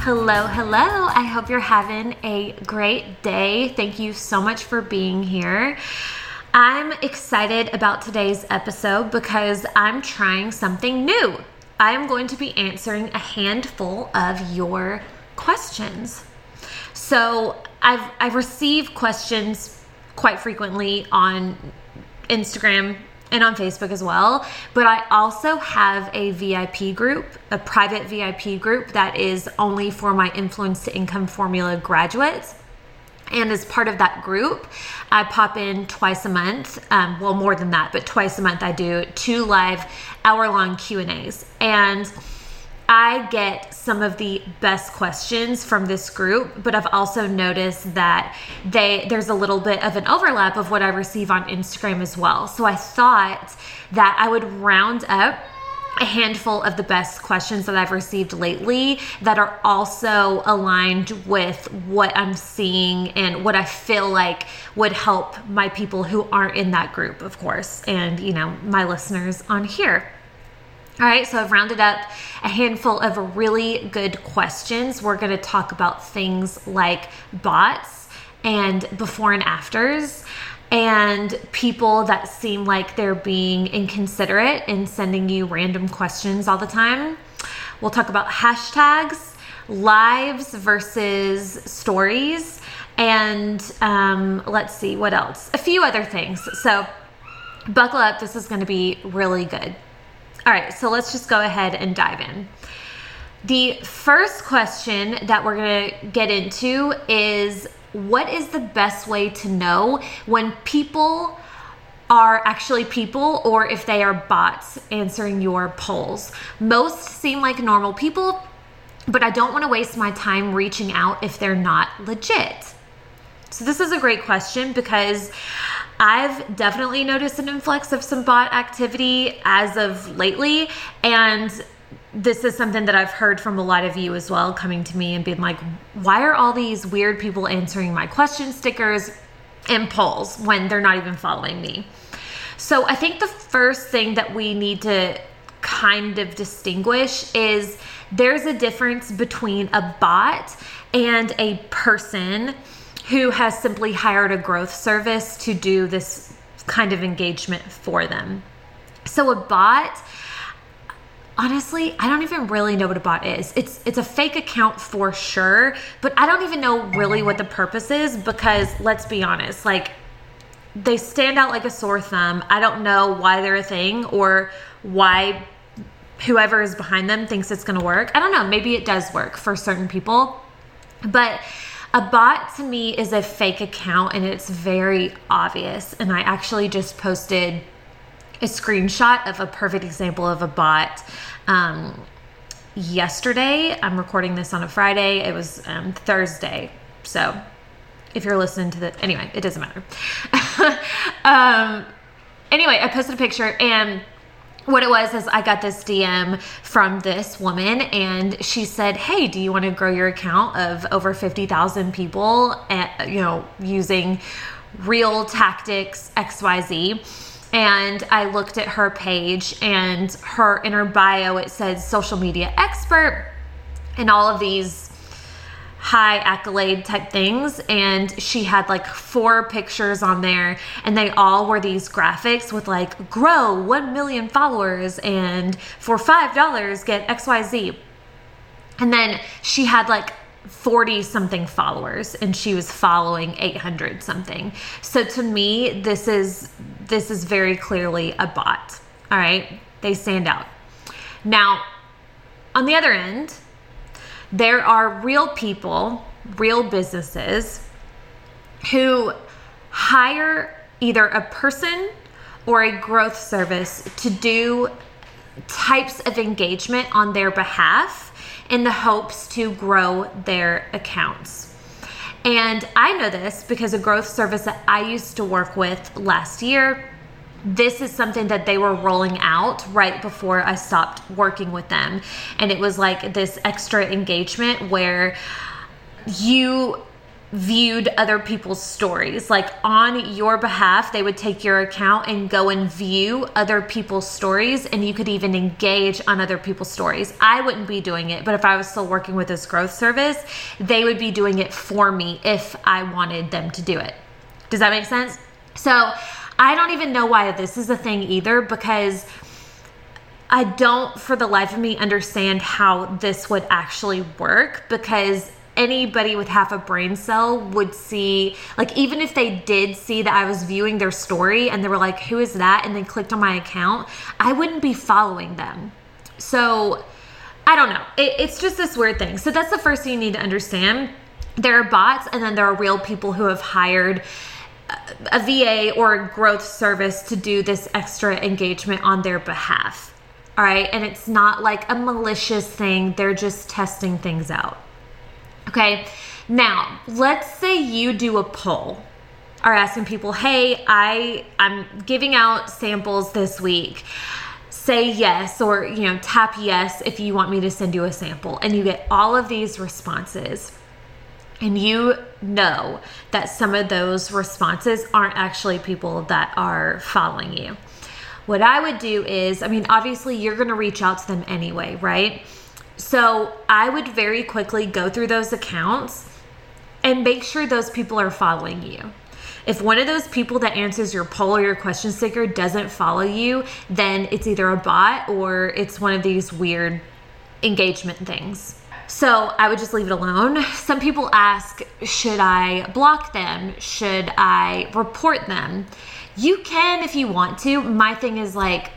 Hello. I hope you're having a great day. Thank you so much for being here. I'm excited about today's episode because I'm trying something new. I am going to be answering a handful of your questions. So I've received questions quite frequently on Instagram and on Facebook as well, but I also have a VIP group, a private VIP group that is only for my Influence to Income Formula graduates. And as part of that group, I pop in twice a month, well, more than that, but twice a month I do 2 live hour-long Q&As. And I get some of the best questions from this group, but I've also noticed that there's a little bit of an overlap of what I receive on Instagram as well. So I thought that I would round up a handful of the best questions that I've received lately that are also aligned with what I'm seeing and what I feel like would help my people who aren't in that group, of course, and my listeners on here. All right, so I've rounded up a handful of really good questions. We're going to talk about things like bots and before and afters and people that seem like they're being inconsiderate and sending you random questions all the time. We'll talk about hashtags, lives versus stories, and let's see, what else? A few other things. So buckle up. This is going to be really good. All right, so let's just go ahead and dive in. The first question that we're going to get into is, what is the best way to know when people are actually people or if they are bots answering your polls? Most seem like normal people, but I don't want to waste my time reaching out if they're not legit. So this is a great question because I've definitely noticed an influx of some bot activity as of lately, and this is something that I've heard from a lot of you as well, coming to me and being like, why are all these weird people answering my question stickers and polls when they're not even following me? So I think the first thing that we need to kind of distinguish is there's a difference between a bot and a person who has simply hired a growth service to do this kind of engagement for them. So a bot, honestly, I don't even really know what a bot is. It's a fake account for sure, but I don't even know really what the purpose is because, let's be honest, like, they stand out like a sore thumb. I don't know why they're a thing or why whoever is behind them thinks it's gonna work. I don't know, maybe it does work for certain people, but a bot to me is a fake account, and it's very obvious. And I actually just posted a screenshot of a perfect example of a bot yesterday. I'm recording this on a Friday. It was Thursday. So if you're listening to the, anyway, it doesn't matter. Anyway, I posted a picture, and what it was is I got this DM from this woman, and she said, hey, do you want to grow your account of over 50,000 people at, using real tactics XYZ? And I looked at her page, and in her bio, it says social media expert and all of these high accolade type things. And she had like 4 pictures on there, and they all were these graphics with like, grow 1 million followers and for $5 get XYZ. And then she had like 40 something followers, and she was following 800 something. So to me, this is very clearly a bot. All right. They stand out. Now, on the other end, there are real people, real businesses who hire either a person or a growth service to do types of engagement on their behalf in the hopes to grow their accounts. And I know this because a growth service that I used to work with last year, this is something that they were rolling out right before I stopped working with them. And it was like this extra engagement where you viewed other people's stories. Like on your behalf, they would take your account and go and view other people's stories, and you could even engage on other people's stories. I wouldn't be doing it, but if I was still working with this growth service, they would be doing it for me if I wanted them to do it. Does that make sense? So I don't even know why this is a thing either, because I don't for the life of me understand how this would actually work, because anybody with half a brain cell would see, like, even if they did see that I was viewing their story and they were like, who is that? And then clicked on my account, I wouldn't be following them. So I don't know. It's just this weird thing. So that's the first thing you need to understand. There are bots, and then there are real people who have hired a VA or a growth service to do this extra engagement on their behalf. All right. And it's not like a malicious thing. They're just testing things out. Okay. Now let's say you do a poll, are asking people, hey, I'm giving out samples this week. Say yes, or, you know, tap yes if you want me to send you a sample, and you get all of these responses. And you know that some of those responses aren't actually people that are following you. What I would do is, I mean, obviously you're going to reach out to them anyway, right? So I would very quickly go through those accounts and make sure those people are following you. If one of those people that answers your poll or your question sticker doesn't follow you, then it's either a bot or it's one of these weird engagement things. So I would just leave it alone. Some people ask, should I block them? Should I report them? You can if you want to. My thing is like,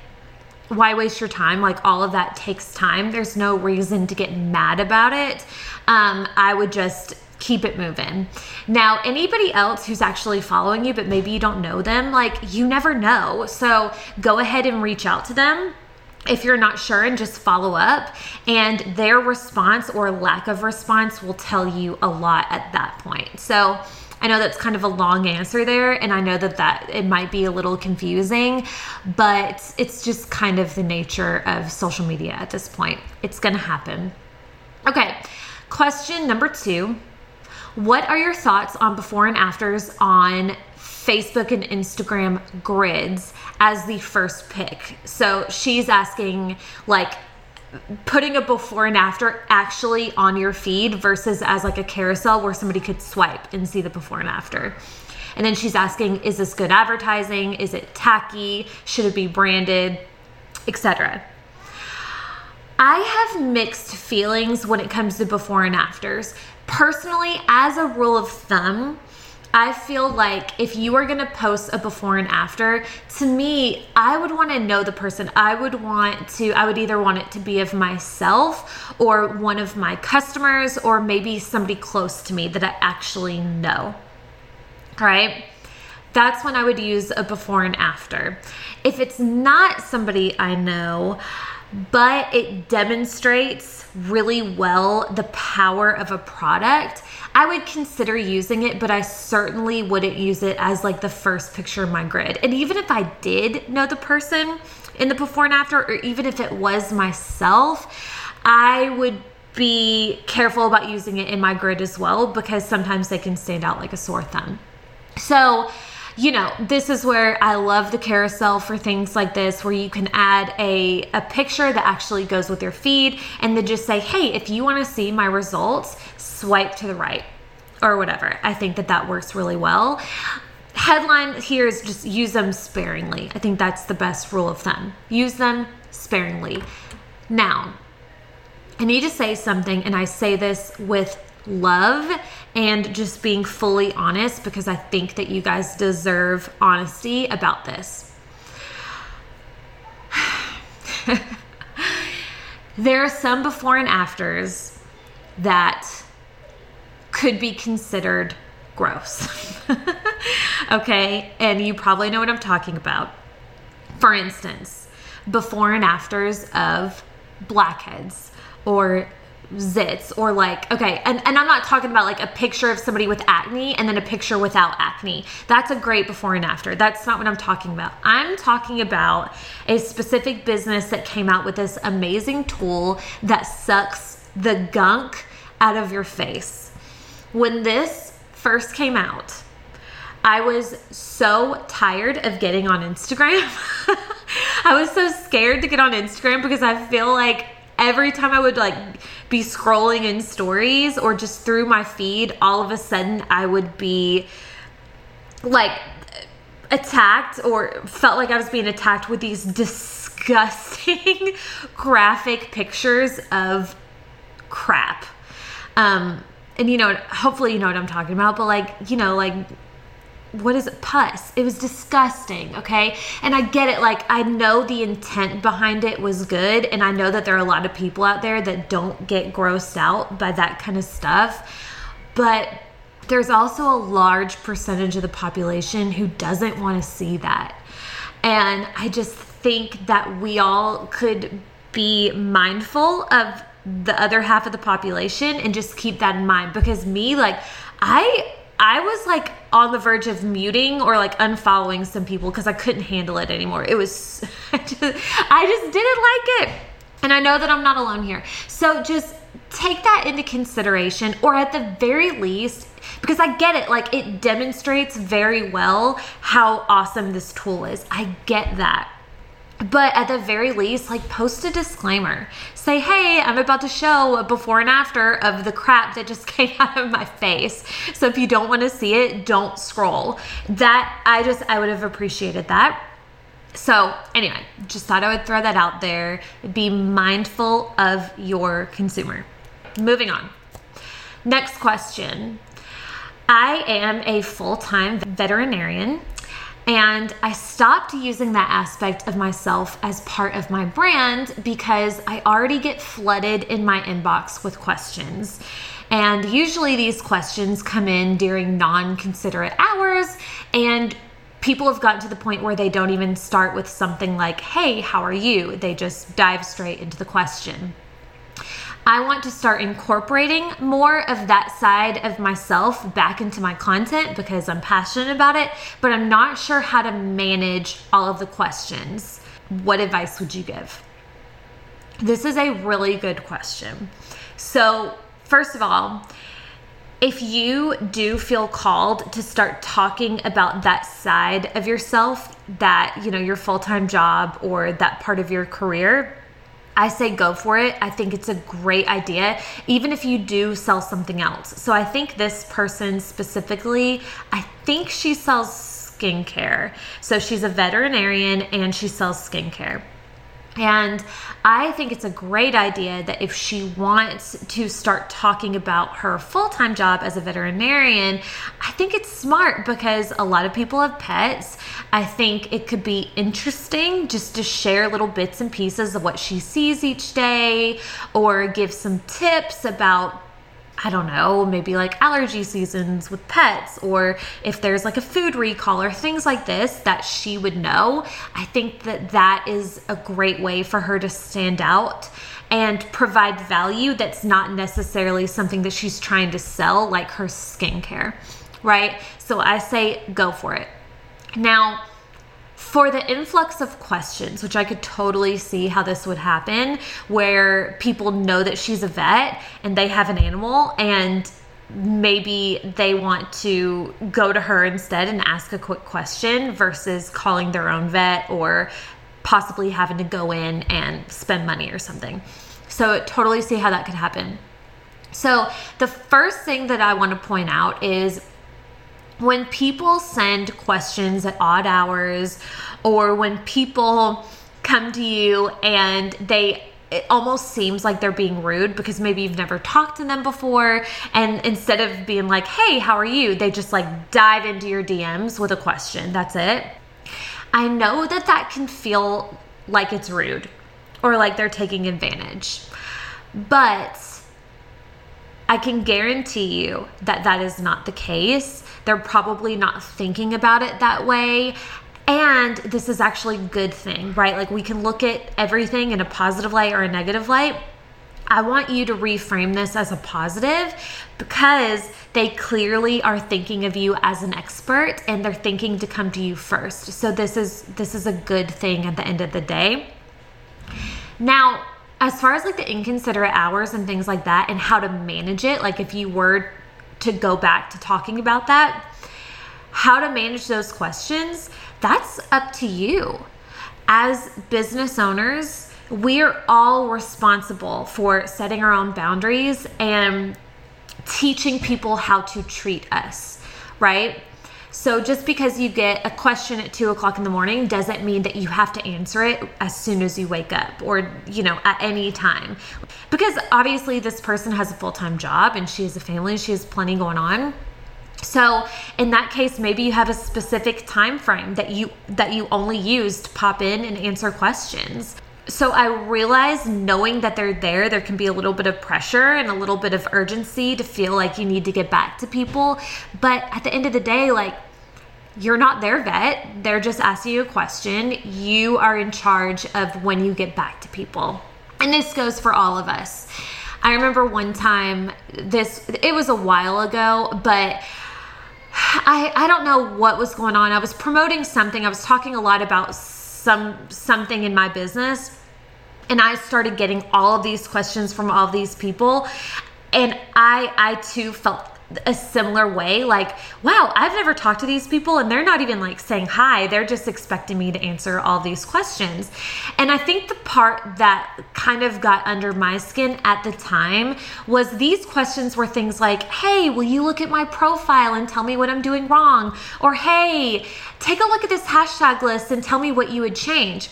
why waste your time? Like, all of that takes time. There's no reason to get mad about it. I would just keep it moving. Now, anybody else who's actually following you, but maybe you don't know them, like, you never know. So go ahead and reach out to them if you're not sure, and just follow up, and their response or lack of response will tell you a lot at that point. So I know that's kind of a long answer there, and I know that it might be a little confusing, but it's just kind of the nature of social media at this point. It's going to happen. Okay. Question number 2, what are your thoughts on before and afters on Facebook and Instagram grids as the first pick? So she's asking, like, putting a before and after actually on your feed versus as like a carousel where somebody could swipe and see the before and after. And then she's asking, is this good advertising? Is it tacky? Should it be branded, etc.? I have mixed feelings when it comes to before and afters. Personally, as a rule of thumb, I feel like if you are going to post a before and after, to me, I would want to know the person. I would either want it to be of myself or one of my customers, or maybe somebody close to me that I actually know. All right. That's when I would use a before and after. If it's not somebody I know, but it demonstrates really well the power of a product, I would consider using it, but I certainly wouldn't use it as like the first picture of my grid. And even if I did know the person in the before and after, or even if it was myself, I would be careful about using it in my grid as well, because sometimes they can stand out like a sore thumb. So, you know, this is where I love the carousel for things like this, where you can add a picture that actually goes with your feed, and then just say, hey, if you want to see my results, swipe to the right or whatever. I think that works really well. Headline here is just use them sparingly. I think that's the best rule of thumb. Use them sparingly. Now, I need to say something, and I say this with love and just being fully honest, because I think that you guys deserve honesty about this. There are some before and afters that could be considered gross. Okay. And you probably know what I'm talking about. For instance, before and afters of blackheads or zits or like, okay, and I'm not talking about like a picture of somebody with acne and then a picture without acne. That's a great before and after. That's not what I'm talking about. I'm talking about a specific business that came out with this amazing tool that sucks the gunk out of your face. When this first came out, I was so tired of getting on Instagram. I was so scared to get on Instagram because I feel like every time I would like be scrolling in stories or just through my feed, all of a sudden I would be like attacked or felt like I was being attacked with these disgusting graphic pictures of crap. And you know, hopefully you know what I'm talking about, but like, you know, like what is it? Pus. It was disgusting. Okay. And I get it. Like, I know the intent behind it was good. And I know that there are a lot of people out there that don't get grossed out by that kind of stuff. But there's also a large percentage of the population who doesn't want to see that. And I just think that we all could be mindful of the other half of the population and just keep that in mind. Because me, like, I was like on the verge of muting or like unfollowing some people because I couldn't handle it anymore. It was, I just didn't like it. And I know that I'm not alone here. So just take that into consideration, or at the very least, because I get it, like it demonstrates very well how awesome this tool is. I get that. But at the very least, like post a disclaimer. Say, hey, I'm about to show a before and after of the crap that just came out of my face. So if you don't want to see it, don't scroll. That, I would have appreciated that. So anyway, just thought I would throw that out there. Be mindful of your consumer. Moving on. Next question. I am a full-time veterinarian. And I stopped using that aspect of myself as part of my brand because I already get flooded in my inbox with questions. And usually these questions come in during non-considerate hours, and people have gotten to the point where they don't even start with something like, hey, how are you? They just dive straight into the question. I want to start incorporating more of that side of myself back into my content because I'm passionate about it, but I'm not sure how to manage all of the questions. What advice would you give? This is a really good question. So, first of all, if you do feel called to start talking about that side of yourself, that, you know, your full-time job or that part of your career, I say go for it. I think it's a great idea, even if you do sell something else. So I think this person specifically, I think she sells skincare. So she's a veterinarian and she sells skincare. And I think it's a great idea that if she wants to start talking about her full-time job as a veterinarian, I think it's smart because a lot of people have pets. I think it could be interesting just to share little bits and pieces of what she sees each day or give some tips about, I don't know, maybe like allergy seasons with pets, or if there's like a food recall or things like this that she would know. I think that that is a great way for her to stand out and provide value that's not necessarily something that she's trying to sell, like her skincare, right? So I say go for it. Now, for the influx of questions, which I could totally see how this would happen, where people know that she's a vet and they have an animal and maybe they want to go to her instead and ask a quick question versus calling their own vet or possibly having to go in and spend money or something. So I totally see how that could happen. So the first thing that I want to point out is when people send questions at odd hours, or when people come to you and it almost seems like they're being rude because maybe you've never talked to them before, and instead of being like, hey, how are you? They just like dive into your DMs with a question. That's it. I know that that can feel like it's rude or like they're taking advantage, but I can guarantee you that that is not the case. They're probably not thinking about it that way. And this is actually a good thing, right? Like we can look at everything in a positive light or a negative light. I want you to reframe this as a positive, because they clearly are thinking of you as an expert and they're thinking to come to you first. So this is a good thing at the end of the day. Now, as far as like the inconsiderate hours and things like that and how to manage it, like if you were to go back to talking about that, how to manage those questions, that's up to you. As business owners, we're all responsible for setting our own boundaries and teaching people how to treat us, right? So just because you get a question at 2:00 in the morning doesn't mean that you have to answer it as soon as you wake up or, you know, at any time. Because obviously this person has a full-time job and she has a family, she has plenty going on. So in that case, maybe you have a specific time frame that you only use to pop in and answer questions. So I realize, knowing that they're there can be a little bit of pressure and a little bit of urgency to feel like you need to get back to people. But at the end of the day, like, you're not their vet. They're just asking you a question. You are in charge of when you get back to people. And this goes for all of us. I remember one time, it was a while ago, but I don't know what was going on. I was promoting something. I was talking a lot about something in my business, and I started getting all of these questions from all these people, and I too felt a similar way, like, wow, I've never talked to these people and they're not even like saying hi, they're just expecting me to answer all these questions. And I think the part that kind of got under my skin at the time was these questions were things like, hey, will you look at my profile and tell me what I'm doing wrong? Or, hey, take a look at this hashtag list and tell me what you would change.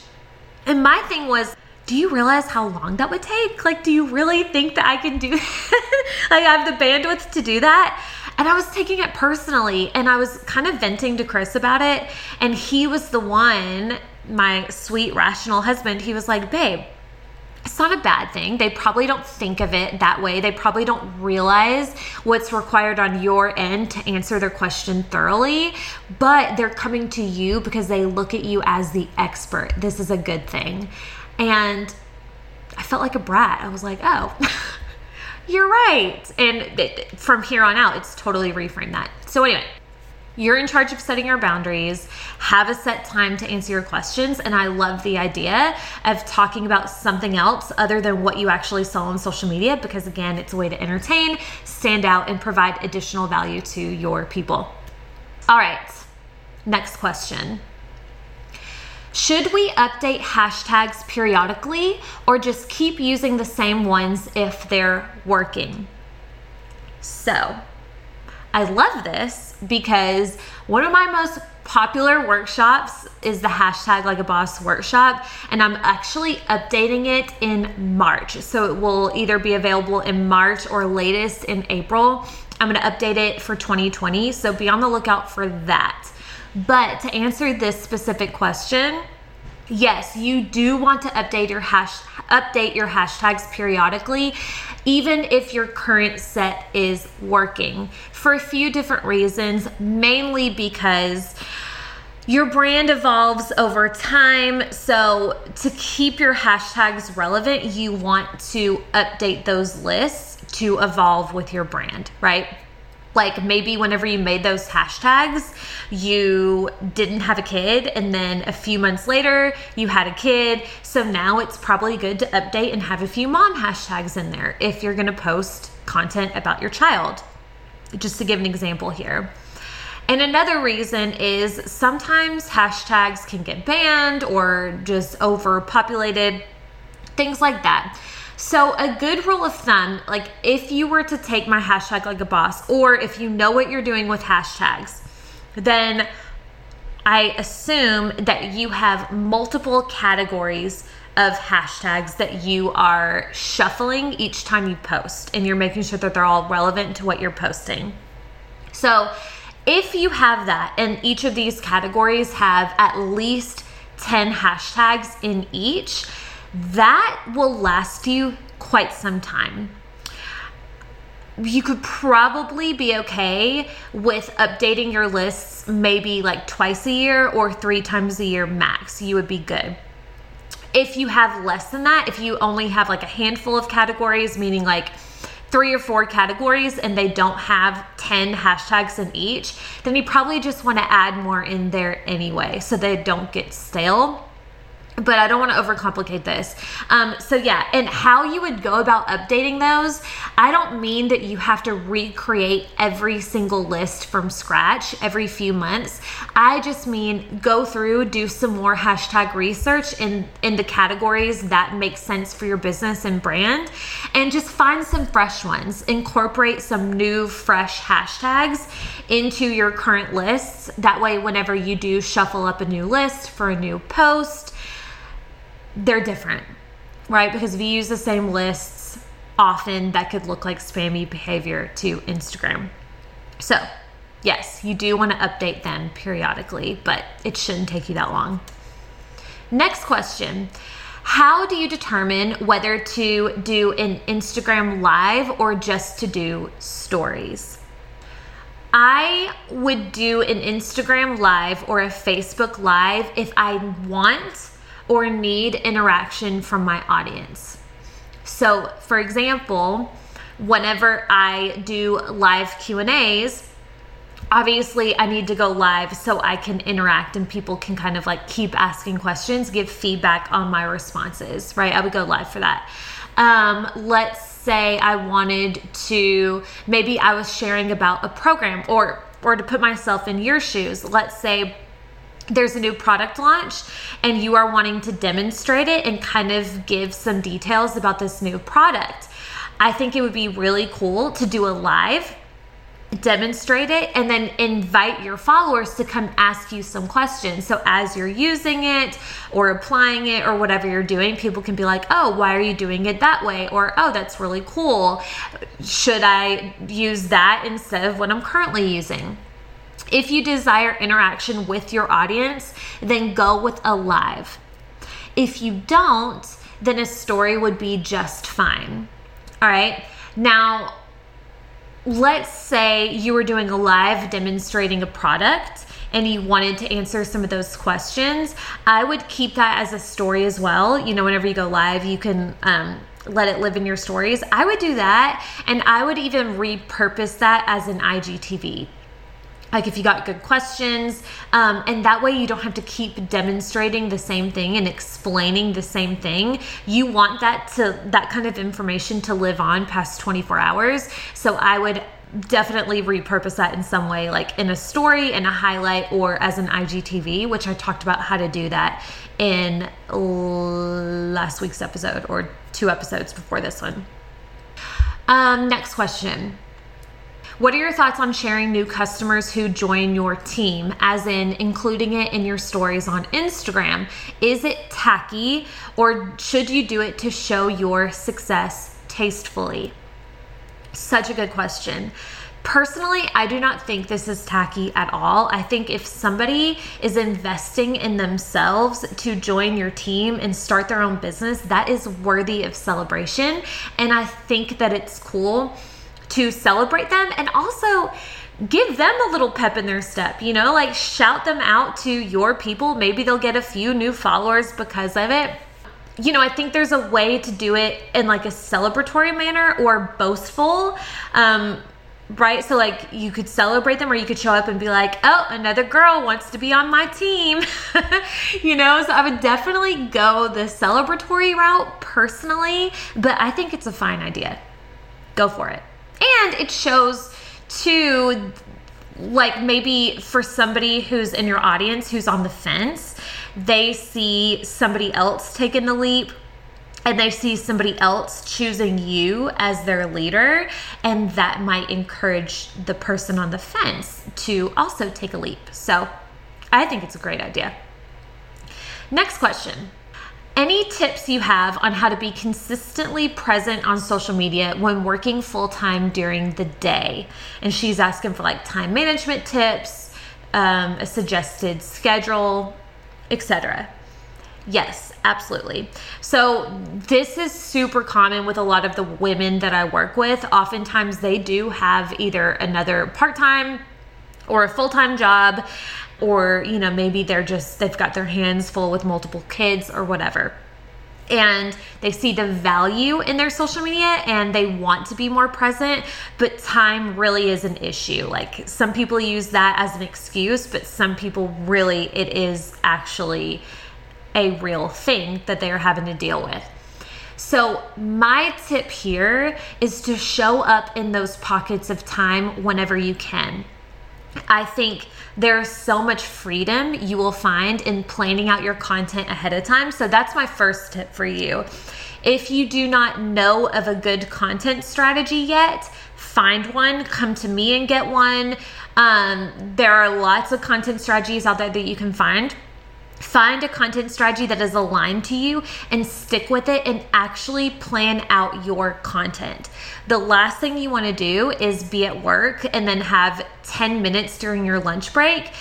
And my thing was, do you realize how long that would take? Like, do you really think that I can do that? Like, I have the bandwidth to do that? And I was taking it personally, and I was kind of venting to Chris about it. And he was the one, my sweet, rational husband, he was like, babe, it's not a bad thing. They probably don't think of it that way. They probably don't realize what's required on your end to answer their question thoroughly, but they're coming to you because they look at you as the expert. This is a good thing. And I felt like a brat. I was like, oh, you're right. And from here on out, it's totally reframed that. So anyway, you're in charge of setting your boundaries. Have a set time to answer your questions. And I love the idea of talking about something else other than what you actually saw on social media, because again, it's a way to entertain, stand out, and provide additional value to your people. All right, next question. Should we update hashtags periodically or just keep using the same ones if they're working? So I love this, because one of my most popular workshops is the hashtag Like a Boss workshop, and I'm actually updating it in March. So it will either be available in March or latest in April. I'm going to update it for 2020. So be on the lookout for that. But to answer this specific question, yes, you do want to update your hashtags periodically, even if your current set is working, for a few different reasons, mainly because your brand evolves over time. So to keep your hashtags relevant, you want to update those lists to evolve with your brand, right? Like, maybe whenever you made those hashtags, you didn't have a kid, and then a few months later you had a kid. So now it's probably good to update and have a few mom hashtags in there if you're gonna post content about your child, just to give an example here. And another reason is sometimes hashtags can get banned or just overpopulated, things like that. So a good rule of thumb, like if you were to take my hashtag Like a Boss, or if you know what you're doing with hashtags, then I assume that you have multiple categories of hashtags that you are shuffling each time you post, and you're making sure that they're all relevant to what you're posting. So if you have that, and each of these categories have at least 10 hashtags in each, that will last you quite some time. You could probably be okay with updating your lists maybe like twice a year or 3 times a year max. You would be good. If you have less than that, if you only have like a handful of categories, meaning like 3 or 4 categories and they don't have 10 hashtags in each, then you probably just want to add more in there anyway so they don't get stale. But I don't want to overcomplicate this. And how you would go about updating those, I don't mean that you have to recreate every single list from scratch every few months. I just mean go through, do some more hashtag research in the categories that make sense for your business and brand, and just find some fresh ones. Incorporate some new, fresh hashtags into your current lists. That way, whenever you do shuffle up a new list for a new post, they're different, right? Because if you use the same lists often, that could look like spammy behavior to Instagram. So yes, you do want to update them periodically, but it shouldn't take you that long. Next question. How do you determine whether to do an Instagram live or just to do stories? I would do an Instagram live or a Facebook live if I want or need interaction from my audience. So for example, whenever I do live Q&As, obviously I need to go live so I can interact and people can kind of like keep asking questions, give feedback on my responses, right? I would go live for that. Let's say I wanted to, maybe I was sharing about a program or to put myself in your shoes. Let's say there's a new product launch and you are wanting to demonstrate it and kind of give some details about this new product. I think it would be really cool to do a live, demonstrate it, and then invite your followers to come ask you some questions. So as you're using it or applying it or whatever you're doing, people can be like, oh, why are you doing it that way? Or, oh, that's really cool. Should I use that instead of what I'm currently using? If you desire interaction with your audience, then go with a live. If you don't, then a story would be just fine. All right. Now, let's say you were doing a live demonstrating a product and you wanted to answer some of those questions. I would keep that as a story as well. You know, whenever you go live, you can let it live in your stories. I would do that. And I would even repurpose that as an IGTV. Like if you got good questions, and that way you don't have to keep demonstrating the same thing and explaining the same thing. You want that kind of information to live on past 24 hours. So I would definitely repurpose that in some way, like in a story, in a highlight, or as an IGTV, which I talked about how to do that in last week's episode or 2 episodes before this one. Next question. What are your thoughts on sharing new customers who join your team, as in including it in your stories on Instagram? Is it tacky, or should you do it to show your success tastefully? Such a good question. Personally, I do not think this is tacky at all. I think if somebody is investing in themselves to join your team and start their own business, that is worthy of celebration. And I think that it's cool to celebrate them and also give them a little pep in their step, you know, like shout them out to your people. Maybe they'll get a few new followers because of it. You know, I think there's a way to do it in like a celebratory manner or boastful, right? So like you could celebrate them, or you could show up and be like, oh, another girl wants to be on my team, you know? So I would definitely go the celebratory route personally, but I think it's a fine idea. Go for it. And it shows too, like maybe for somebody who's in your audience, who's on the fence, they see somebody else taking the leap and they see somebody else choosing you as their leader. And that might encourage the person on the fence to also take a leap. So I think it's a great idea. Next question. Any tips you have on how to be consistently present on social media when working full-time during the day? And she's asking for like time management tips, a suggested schedule, etc. Yes, absolutely. So this is super common with a lot of the women that I work with. Oftentimes they do have either another part-time or a full-time job, or, you know, maybe they've got their hands full with multiple kids or whatever. and they see the value in their social media and they want to be more present, but time really is an issue. Like, some people use that as an excuse, but some people really, it is actually a real thing that they are having to deal with. So my tip here is to show up in those pockets of time whenever you can. I think there's so much freedom you will find in planning out your content ahead of time. So that's my first tip for you. If you do not know of a good content strategy yet, find one, come to me and get one. There are lots of content strategies out there that you can find. Find a content strategy that is aligned to you and stick with it and actually plan out your content. The last thing you want to do is be at work and then have 10 minutes during your lunch break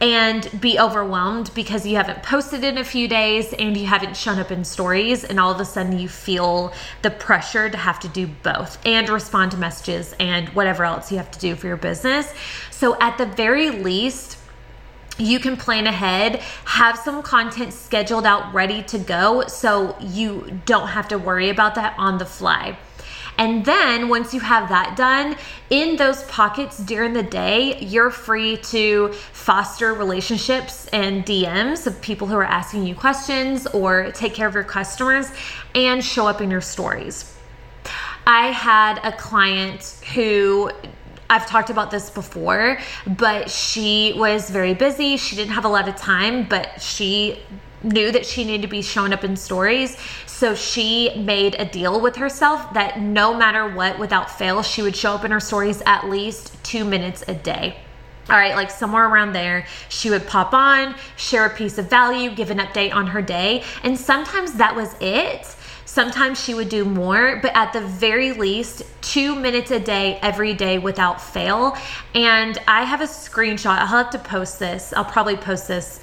and be overwhelmed because you haven't posted in a few days and you haven't shown up in stories, and all of a sudden you feel the pressure to have to do both and respond to messages and whatever else you have to do for your business. So at the very least, you can plan ahead, have some content scheduled out ready to go so you don't have to worry about that on the fly. And then once you have that done, in those pockets during the day, you're free to foster relationships and DMs of people who are asking you questions or take care of your customers and show up in your stories. I had a client who, I've talked about this before, but she was very busy. She didn't have a lot of time, but she knew that she needed to be showing up in stories. So she made a deal with herself that no matter what, without fail, she would show up in her stories at least 2 minutes a day. All right, like somewhere around there, she would pop on, share a piece of value, give an update on her day. And sometimes that was it. Sometimes she would do more, but at the very least, 2 minutes a day, every day without fail. And I have a screenshot. I'll have to post this. I'll probably post this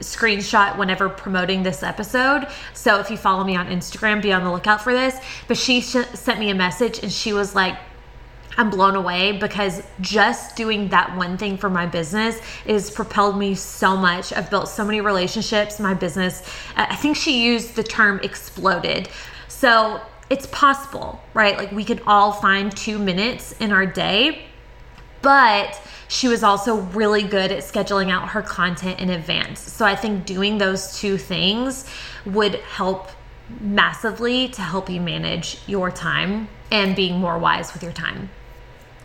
screenshot whenever promoting this episode. So if you follow me on Instagram, be on the lookout for this. But she sent me a message and she was like, I'm blown away because just doing that one thing for my business is propelled me so much. I've built so many relationships. My business, I think she used the term exploded. So it's possible, right? Like, we can all find 2 minutes in our day, but she was also really good at scheduling out her content in advance. So I think doing those two things would help massively to help you manage your time and being more wise with your time.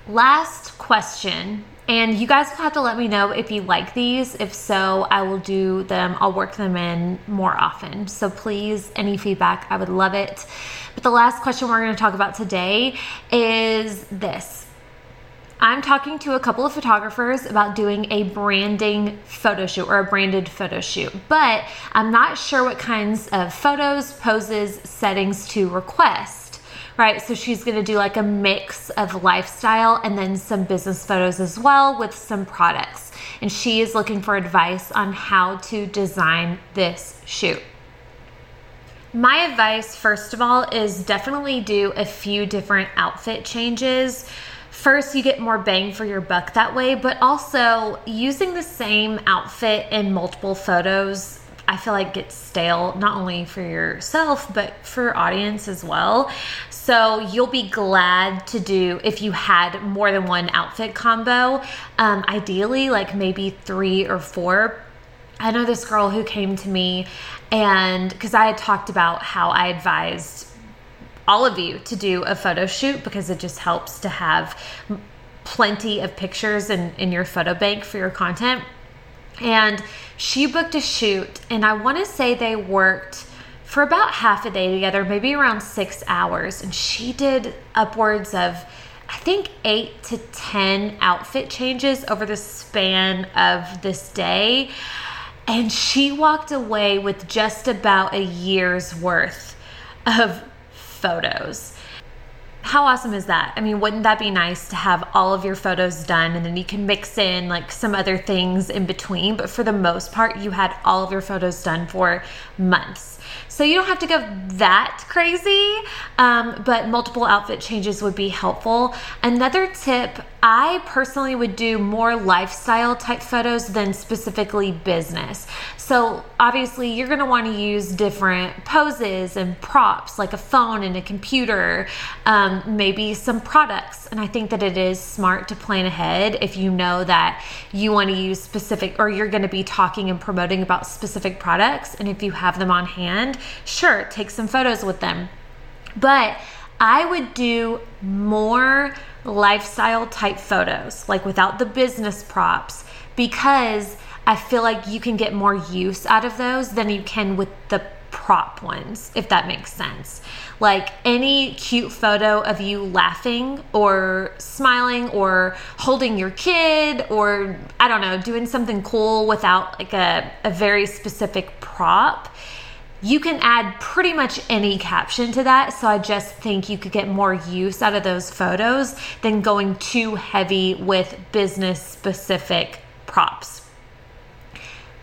Last question, and you guys will have to let me know if you like these. If so, I will do them. I'll work them in more often. So please, any feedback, I would love it. But the last question we're going to talk about today is this. I'm talking to a couple of photographers about doing a branding photo shoot or a branded photo shoot, but I'm not sure what kinds of photos, poses, settings to request. Right, so she's gonna do like a mix of lifestyle and then some business photos as well with some products. And she is looking for advice on how to design this shoot. My advice, first of all, is definitely do a few different outfit changes. First, you get more bang for your buck that way, but also using the same outfit in multiple photos, I feel like it's stale, not only for yourself, but for your audience as well. So you'll be glad to do, if you had more than one outfit combo, ideally like maybe 3 or 4. I know this girl who came to me, and because I had talked about how I advised all of you to do a photo shoot because it just helps to have plenty of pictures in your photo bank for your content. And she booked a shoot, and I want to say they worked for about half a day together, maybe around 6 hours. And she did upwards of, I think, 8 to 10 outfit changes over the span of this day. And she walked away with just about a year's worth of photos. How awesome is that? I mean, wouldn't that be nice to have all of your photos done, and then you can mix in like some other things in between, but for the most part, you had all of your photos done for months. So you don't have to go that crazy, but multiple outfit changes would be helpful. Another tip, I personally would do more lifestyle type photos than specifically business. So obviously you're going to want to use different poses and props like a phone and a computer, maybe some products. And I think that it is smart to plan ahead if you know that you want to use specific, or you're going to be talking and promoting about specific products. And if you have them on hand, sure, take some photos with them. But I would do more lifestyle type photos, like without the business props, because I feel like you can get more use out of those than you can with the prop ones, if that makes sense. Like any cute photo of you laughing or smiling or holding your kid or, I don't know, doing something cool without like a very specific prop, you can add pretty much any caption to that. So I just think you could get more use out of those photos than going too heavy with business specific props.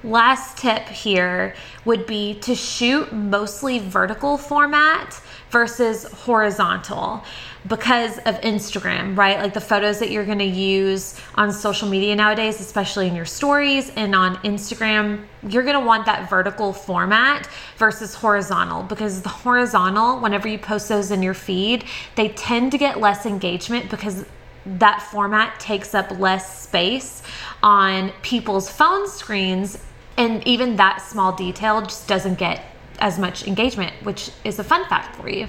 Last tip here would be to shoot mostly vertical format versus horizontal because of Instagram, right? Like the photos that you're going to use on social media nowadays, especially in your stories and on Instagram, you're going to want that vertical format versus horizontal, because the horizontal, whenever you post those in your feed, they tend to get less engagement because that format takes up less space on people's phone screens, and even that small detail just doesn't get as much engagement, which is a fun fact for you.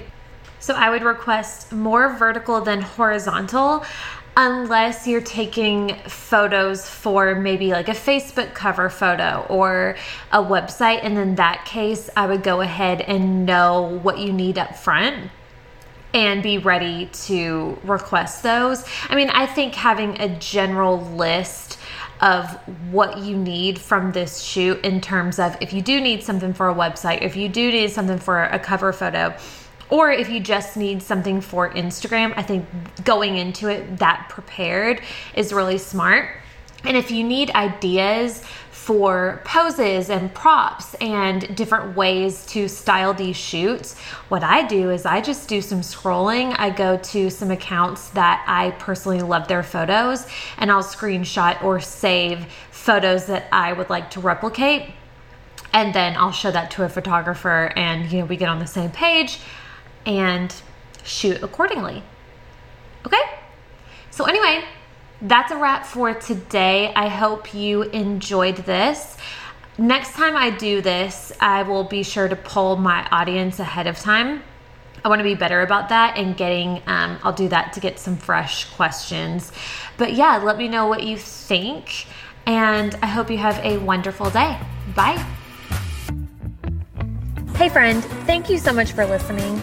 So I would request more vertical than horizontal, unless you're taking photos for maybe like a Facebook cover photo or a website. And in that case, I would go ahead and know what you need up front and be ready to request those. I mean, I think having a general list of what you need from this shoot in terms of if you do need something for a website, if you do need something for a cover photo, or if you just need something for Instagram, I think going into it that prepared is really smart. And if you need ideas for poses and props and different ways to style these shoots, what I do is I just do some scrolling. I go to some accounts that I personally love their photos, and I'll screenshot or save photos that I would like to replicate. And then I'll show that to a photographer, and we get on the same page and shoot accordingly. Okay? So anyway, that's a wrap for today. I hope you enjoyed this. Next time I do this, I will be sure to poll my audience ahead of time. I want to be better about that and getting, I'll do that to get some fresh questions. But yeah, let me know what you think, and I hope you have a wonderful day. Bye. Hey friend, thank you so much for listening.